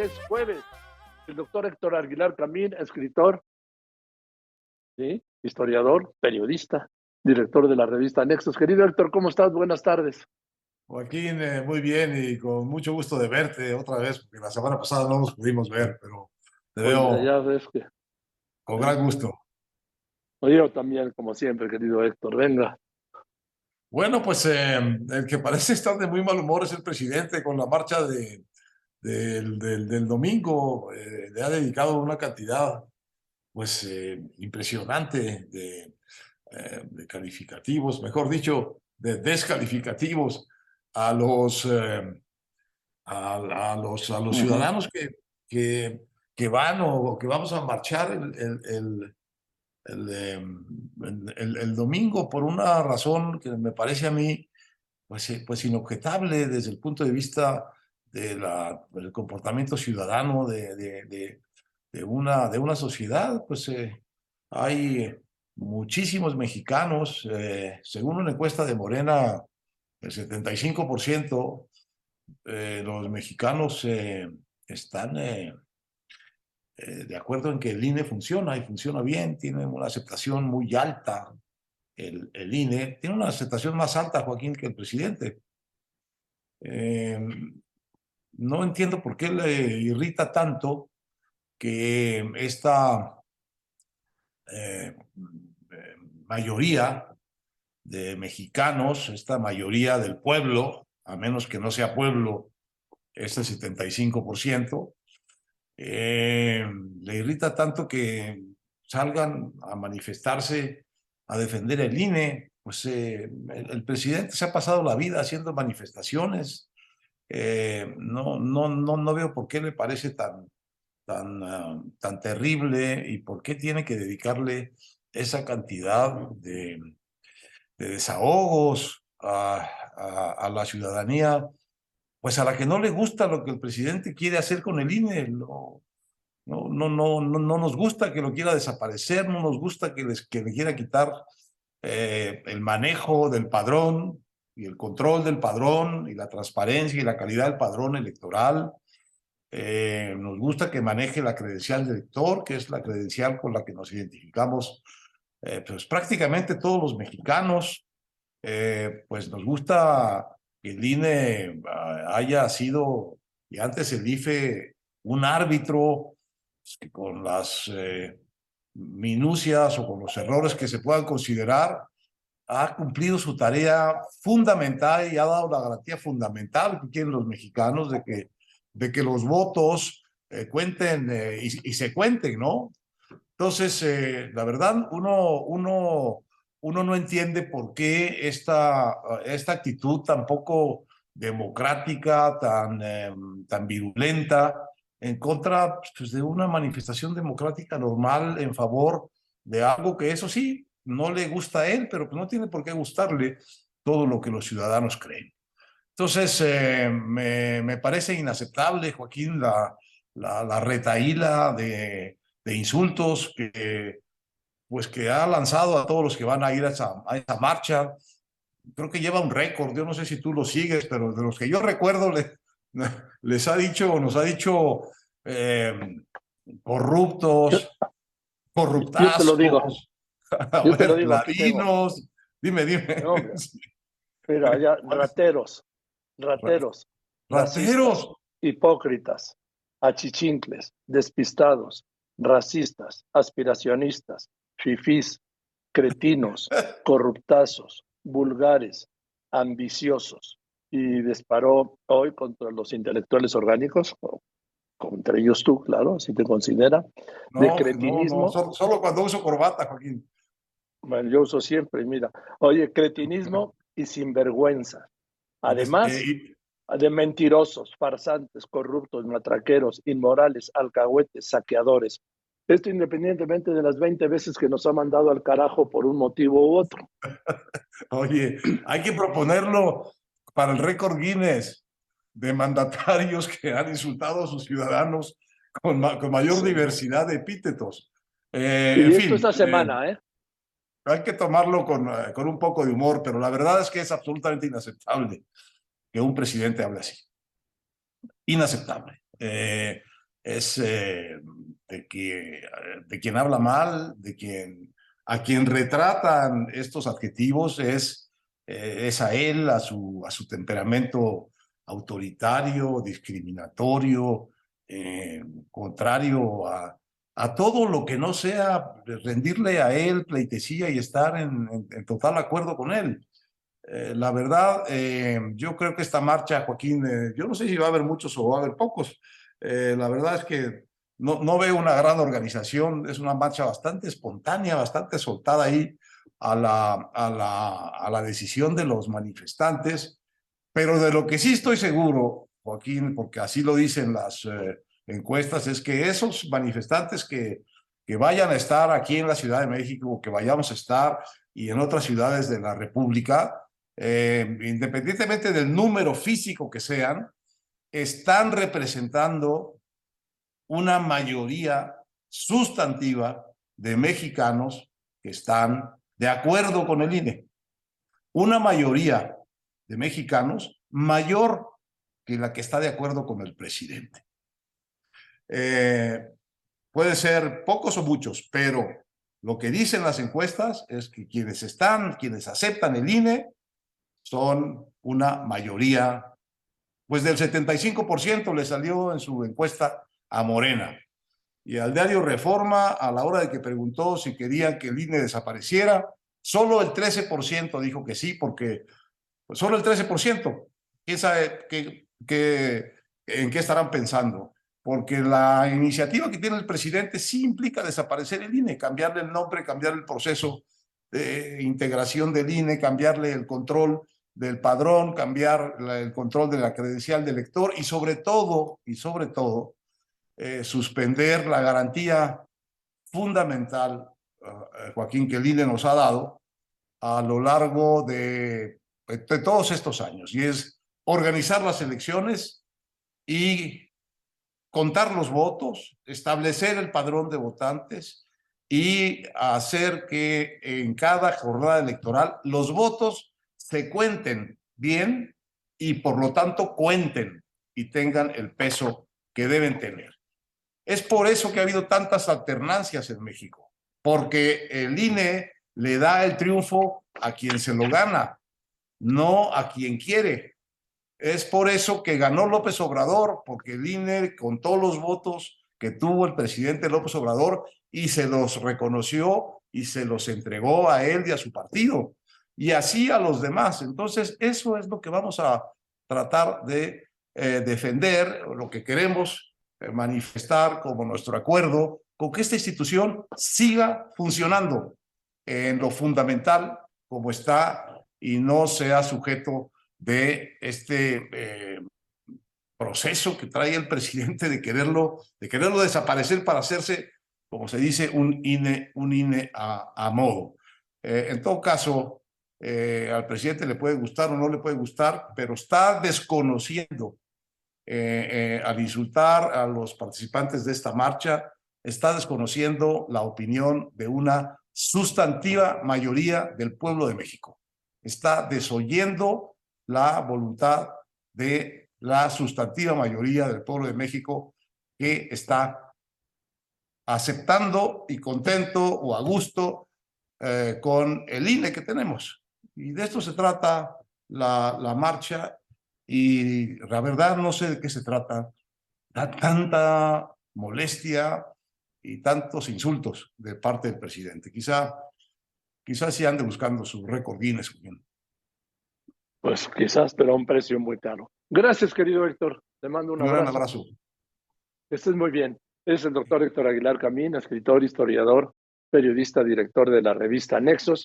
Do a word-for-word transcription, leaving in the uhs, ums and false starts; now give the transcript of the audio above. Es jueves. El doctor Héctor Aguilar Camín, escritor, ¿sí? historiador, periodista, director de la revista Nexos. Querido Héctor, ¿cómo estás? Buenas tardes. Joaquín, eh, muy bien y con mucho gusto de verte otra vez, porque la semana pasada no nos pudimos ver, pero te bueno, veo ya ves que... con gran gusto. Yo también, como siempre, querido Héctor, venga. Bueno, pues eh, el que parece estar de muy mal humor es el presidente con la marcha de, de, del, del domingo. Eh, le ha dedicado una cantidad pues eh, impresionante de, eh, de calificativos, mejor dicho, de descalificativos a los, eh, a, a los, a los ciudadanos que, que, que van o que vamos a marchar el, el, el El, el, el, el domingo por una razón que me parece a mí pues, pues inobjetable desde el punto de vista de la, del comportamiento ciudadano de, de, de, de, una, de una sociedad. Pues eh, hay muchísimos mexicanos, eh, según una encuesta de Morena, el setenta y cinco por ciento eh, los mexicanos eh, están... Eh, Eh, de acuerdo en que el I N E funciona y funciona bien, tiene una aceptación muy alta. El, el I N E tiene una aceptación más alta, Joaquín, que el presidente. Eh, no entiendo por qué le irrita tanto que esta eh, mayoría de mexicanos, esta mayoría del pueblo, a menos que no sea pueblo, es el setenta y cinco por ciento, Eh, le irrita tanto que salgan a manifestarse, a defender el I N E. Pues eh, el, el presidente se ha pasado la vida haciendo manifestaciones. Eh, no, no, no, no veo por qué le parece tan, tan, uh, tan terrible y por qué tiene que dedicarle esa cantidad de, de desahogos a, a, a la ciudadanía. Pues a la que no le gusta lo que el presidente quiere hacer con el I N E. No, no, no, no, no nos gusta que lo quiera desaparecer, no nos gusta que, les, que le quiera quitar eh, el manejo del padrón y el control del padrón y la transparencia y la calidad del padrón electoral. Eh, nos gusta que maneje la credencial de elector, que es la credencial con la que nos identificamos eh, pues prácticamente todos los mexicanos. Eh, pues nos gusta... el I N E haya sido, y antes el I F E, un árbitro que con las eh, minucias o con los errores que se puedan considerar, ha cumplido su tarea fundamental y ha dado la garantía fundamental que quieren los mexicanos de que, de que los votos eh, cuenten eh, y, y se cuenten, ¿no? Entonces, eh, la verdad, uno... uno Uno no entiende por qué esta, esta actitud tan poco democrática, tan, eh, tan virulenta, en contra pues, de una manifestación democrática normal en favor de algo que, eso sí, no le gusta a él, pero no tiene por qué gustarle todo lo que los ciudadanos creen. Entonces, eh, me, me parece inaceptable, Joaquín, la, la, la retahíla de, de insultos que... pues que ha lanzado a todos los que van a ir a esa, a esa marcha. Creo que lleva un récord, yo no sé si tú lo sigues, pero de los que yo recuerdo le, les ha dicho, nos ha dicho eh, corruptos, corruptazos. Yo te lo digo. Yo te lo digo. Latinos, dime, dime. No, mira, ya, rateros, rateros. Rateros. Hipócritas, achichincles, despistados, racistas, aspiracionistas, fifís, cretinos, corruptazos, vulgares, ambiciosos, y disparó hoy contra los intelectuales orgánicos, contra ellos tú, claro, si te considera, no, de cretinismo. No, no, solo, solo cuando uso corbata, Joaquín. Bueno, yo uso siempre, mira. Oye, cretinismo y sinvergüenza. Además... Este... de mentirosos, farsantes, corruptos, matraqueros, inmorales, alcahuetes, saqueadores. Esto independientemente de las veinte veces que nos ha mandado al carajo por un motivo u otro. Oye, hay que proponerlo para el récord Guinness de mandatarios que han insultado a sus ciudadanos con, ma- con mayor sí. diversidad de epítetos. Eh, y en esto fin, esta semana, eh, ¿eh? Hay que tomarlo con, con un poco de humor, pero la verdad es que es absolutamente inaceptable que un presidente hable así. Inaceptable. eh, es eh, de, que, de quien habla mal, de quien a quien retratan estos adjetivos es, eh, es a él, a su, a su temperamento autoritario, discriminatorio, eh, contrario a, a todo lo que no sea rendirle a él pleitesía y estar en, en, en total acuerdo con él. Eh, la verdad, eh, yo creo que esta marcha, Joaquín, eh, yo no sé si va a haber muchos o va a haber pocos. Eh, la verdad es que no, no veo una gran organización, es una marcha bastante espontánea, bastante soltada ahí a la, a la, a la decisión de los manifestantes. Pero de lo que sí estoy seguro, Joaquín, porque así lo dicen las eh, encuestas, es que esos manifestantes que, que vayan a estar aquí en la Ciudad de México, o que vayamos a estar y en otras ciudades de la República, eh, independientemente del número físico que sean, están representando una mayoría sustantiva de mexicanos que están de acuerdo con el I N E. Una mayoría de mexicanos mayor que la que está de acuerdo con el presidente. Eh, puede ser pocos o muchos, pero lo que dicen las encuestas es que quienes están, quienes aceptan el I N E, son una mayoría, pues del setenta y cinco por ciento le salió en su encuesta a Morena. Y al diario Reforma, a la hora de que preguntó si querían que el I N E desapareciera, solo el trece por ciento dijo que sí, porque pues solo el trece por ciento. ¿Quién sabe qué, qué, en qué estarán pensando? Porque la iniciativa que tiene el presidente sí implica desaparecer el I N E, cambiarle el nombre, cambiar el proceso de integración del I N E, cambiarle el control del padrón, cambiar la, el control de la credencial del elector y sobre todo, y sobre todo, eh, suspender la garantía fundamental, eh, Joaquín, que el I N E nos ha dado a lo largo de de todos estos años, y es organizar las elecciones y contar los votos, establecer el padrón de votantes y hacer que en cada jornada electoral los votos se cuenten bien y por lo tanto cuenten y tengan el peso que deben tener. Es por eso que ha habido tantas alternancias en México, porque el I N E le da el triunfo a quien se lo gana, no a quien quiere. Es por eso que ganó López Obrador, porque el I N E contó los votos que tuvo el presidente López Obrador y se los reconoció y se los entregó a él y a su partido, y así a los demás. Entonces, eso es lo que vamos a tratar de eh, defender, lo que queremos eh, manifestar como nuestro acuerdo, con que esta institución siga funcionando en lo fundamental como está y no sea sujeto de este eh, proceso que trae el presidente de quererlo, de quererlo desaparecer para hacerse, como se dice, un I N E, un I N E a, a modo. Eh, en todo caso, eh, al presidente le puede gustar o no le puede gustar, pero está desconociendo, eh, eh, al insultar a los participantes de esta marcha, está desconociendo la opinión de una sustantiva mayoría del pueblo de México. Está desoyendo la voluntad de la sustantiva mayoría del pueblo de México, que está aceptando y contento o a gusto eh, con el I N E que tenemos. Y de esto se trata la, la marcha, y la verdad no sé de qué se trata. Da tanta molestia y tantos insultos de parte del presidente. Quizá Quizás sí ande buscando sus récord Guinness. Pues quizás, pero a un precio muy caro. Gracias, querido Héctor. Te mando un, un abrazo. gran abrazo. Estés muy bien. Es el doctor Héctor Aguilar Camín, escritor, historiador, periodista, director de la revista Nexos.